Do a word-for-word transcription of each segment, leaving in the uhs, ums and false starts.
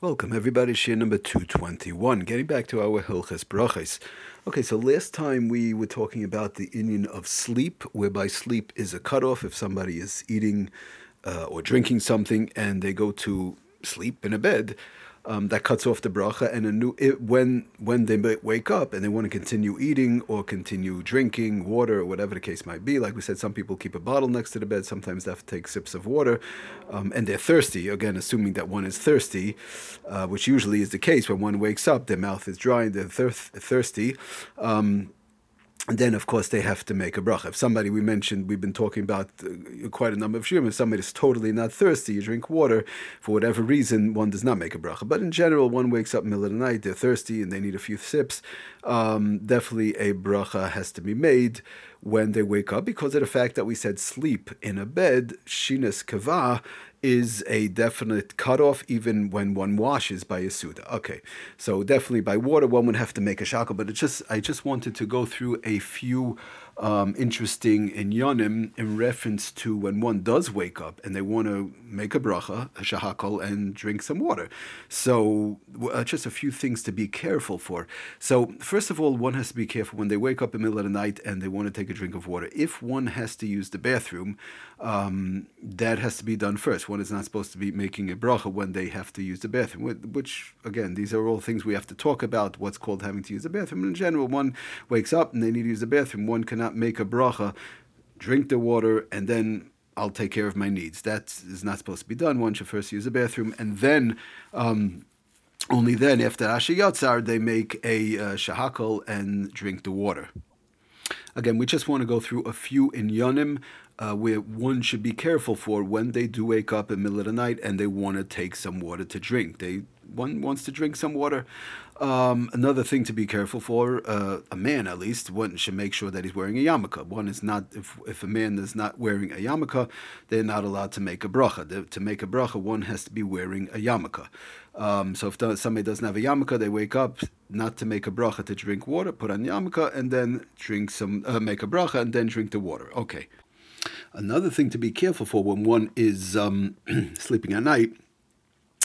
Welcome everybody, Shir number two twenty-one. Getting back to our Hilchos Brachos. Okay, so last time we were talking about the inyan of sleep, whereby sleep is a cutoff. If somebody is eating uh, or drinking something and they go to sleep in a bed, um, that cuts off the bracha. And a new it, when when they wake up and they want to continue eating or continue drinking water or whatever the case might be, like we said, some people keep a bottle next to the bed. Sometimes they have to take sips of water, um, and they're thirsty. Again, assuming that one is thirsty, uh, which usually is the case when one wakes up, their mouth is dry and they're thir- thirsty. Um, And then, of course, they have to make a bracha. If somebody, we mentioned, we've been talking about uh, quite a number of shiurim, if somebody's totally not thirsty, you drink water, for whatever reason, one does not make a bracha. But in general, one wakes up in the middle of the night, they're thirsty, and they need a few sips. Um, definitely a bracha has to be made when they wake up, because of the fact that we said sleep in a bed, Shinus Kava, is a definite cutoff even when one washes by Yesuda. Okay, so definitely by water one would have to make a shahakal, but it's just I just wanted to go through a few um, interesting in Yonim in reference to when one does wake up and they want to make a bracha, a shahakal, and drink some water. So uh, just a few things to be careful for. So first of all, one has to be careful when they wake up in the middle of the night and they want to take a drink of water. If one has to use the bathroom, um, that has to be done first. One is not supposed to be making a bracha when they have to use the bathroom, which, again, these are all things we have to talk about, what's called having to use the bathroom. In general, one wakes up and they need to use the bathroom. One cannot make a bracha, drink the water, and then I'll take care of my needs. That is not supposed to be done. One should first use the bathroom, and then um, only then, after Asher Yotzar, they make a uh, shahakal and drink the water. Again, we just want to go through a few in Yonim uh, where one should be careful for when they do wake up in the middle of the night and they want to take some water to drink. They One wants to drink some water. Um, another thing to be careful for, uh, a man at least, one should make sure that he's wearing a yarmulke. One is not, if, if a man is not wearing a yarmulke, they're not allowed to make a bracha. They're, to make a bracha, one has to be wearing a yarmulke. Um, so if somebody doesn't have a yarmulke, they wake up not to make a bracha, to drink water, put on yarmulke, and then drink some, uh, make a bracha, and then drink the water. Okay. Another thing to be careful for when one is um, sleeping at night,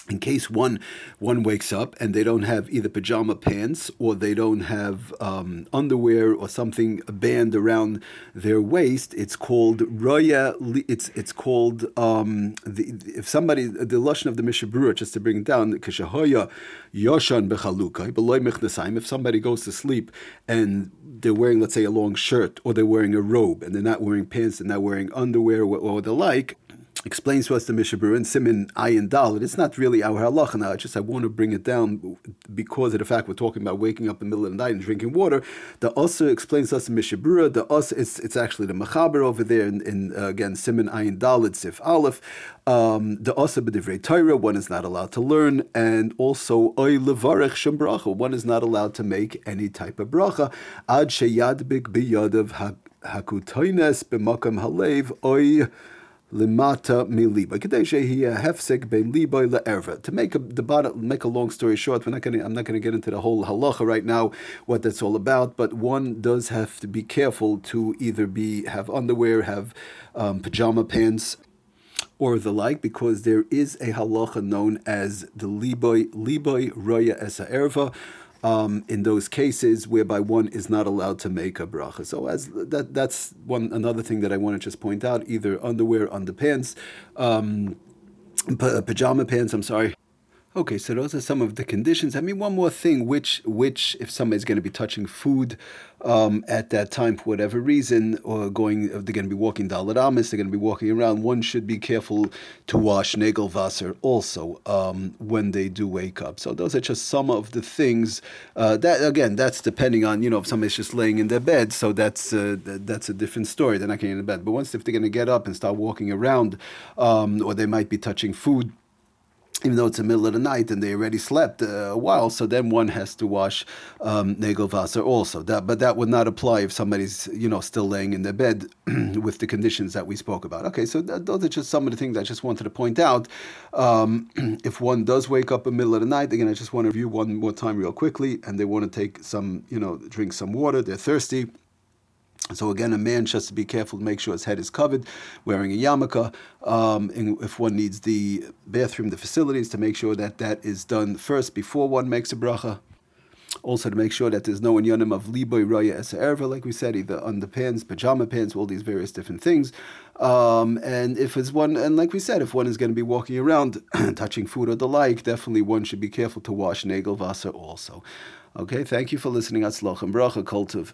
in case one one wakes up and they don't have either pajama pants or they don't have um, underwear or something, a band around their waist, it's called roya. It's it's called um, the, if somebody the Lashon of the Mishna Brurah, just to bring it down. Kashahoya yoshan bechalukai beloy mechnasaim. If somebody goes to sleep and they're wearing, let's say, a long shirt or they're wearing a robe and they're not wearing pants and not wearing underwear or, or the like. Explains to us the Mishna Brurah in Siman Ayin Daled. It's not really our halacha now. I just I want to bring it down because of the fact we're talking about waking up in the middle of the night and drinking water. The osa explains to us the Mishna Brurah. The osa it's it's actually the machaber over there in, in uh, again Siman Ayin Daled zif aleph. Um, the osa b'divrei Torah, one is not allowed to learn, and also oy levarich shem bracha, one is not allowed to make any type of bracha. Ad sheyadbik biyadav hakutoines b'makam halev oy. To make a, the bottom, make a long story short, we're not gonna, I'm not going to get into the whole halacha right now, what that's all about, but one does have to be careful to either be have underwear, have um, pajama pants, or the like, because there is a halacha known as the liboi liboi roya esa erva. Um, in those cases whereby one is not allowed to make a bracha. So as that that's one another thing that I want to just point out, either underwear, underpants, um, p- pajama pants, I'm sorry. Okay, so those are some of the conditions. I mean, one more thing, which, which if somebody's going to be touching food um, at that time for whatever reason, or going, they're going to be walking daled amis, they're going to be walking around, one should be careful to wash Negel Vassa also um, when they do wake up. So those are just some of the things. Uh, that again, that's depending on, you know, if somebody's just laying in their bed, so that's uh, th- that's a different story. They're not getting in bed. But once if they're going to get up and start walking around, um, or they might be touching food, even though it's the middle of the night and they already slept uh, a while, so then one has to wash um, Negel Vassa also. That, but that would not apply if somebody's, you know, still laying in their bed with the conditions that we spoke about. Okay, so that, those are just some of the things I just wanted to point out. Um, if one does wake up in the middle of the night, again, I just want to review one more time real quickly, and they want to take some, you know, drink some water, they're thirsty. So again, a man just to be careful to make sure his head is covered, wearing a yarmulke. Um, and if one needs the bathroom, the facilities, to make sure that that is done first before one makes a bracha. Also to make sure that there's no anyanim of liboiraya esererva, like we said, either underpants, pajama pants, all these various different things. Um, and if it's one, and like we said, if one is going to be walking around, touching food or the like, definitely one should be careful to wash Negel Vassa also. Okay, thank you for listening. Aslochim bracha kol tiv.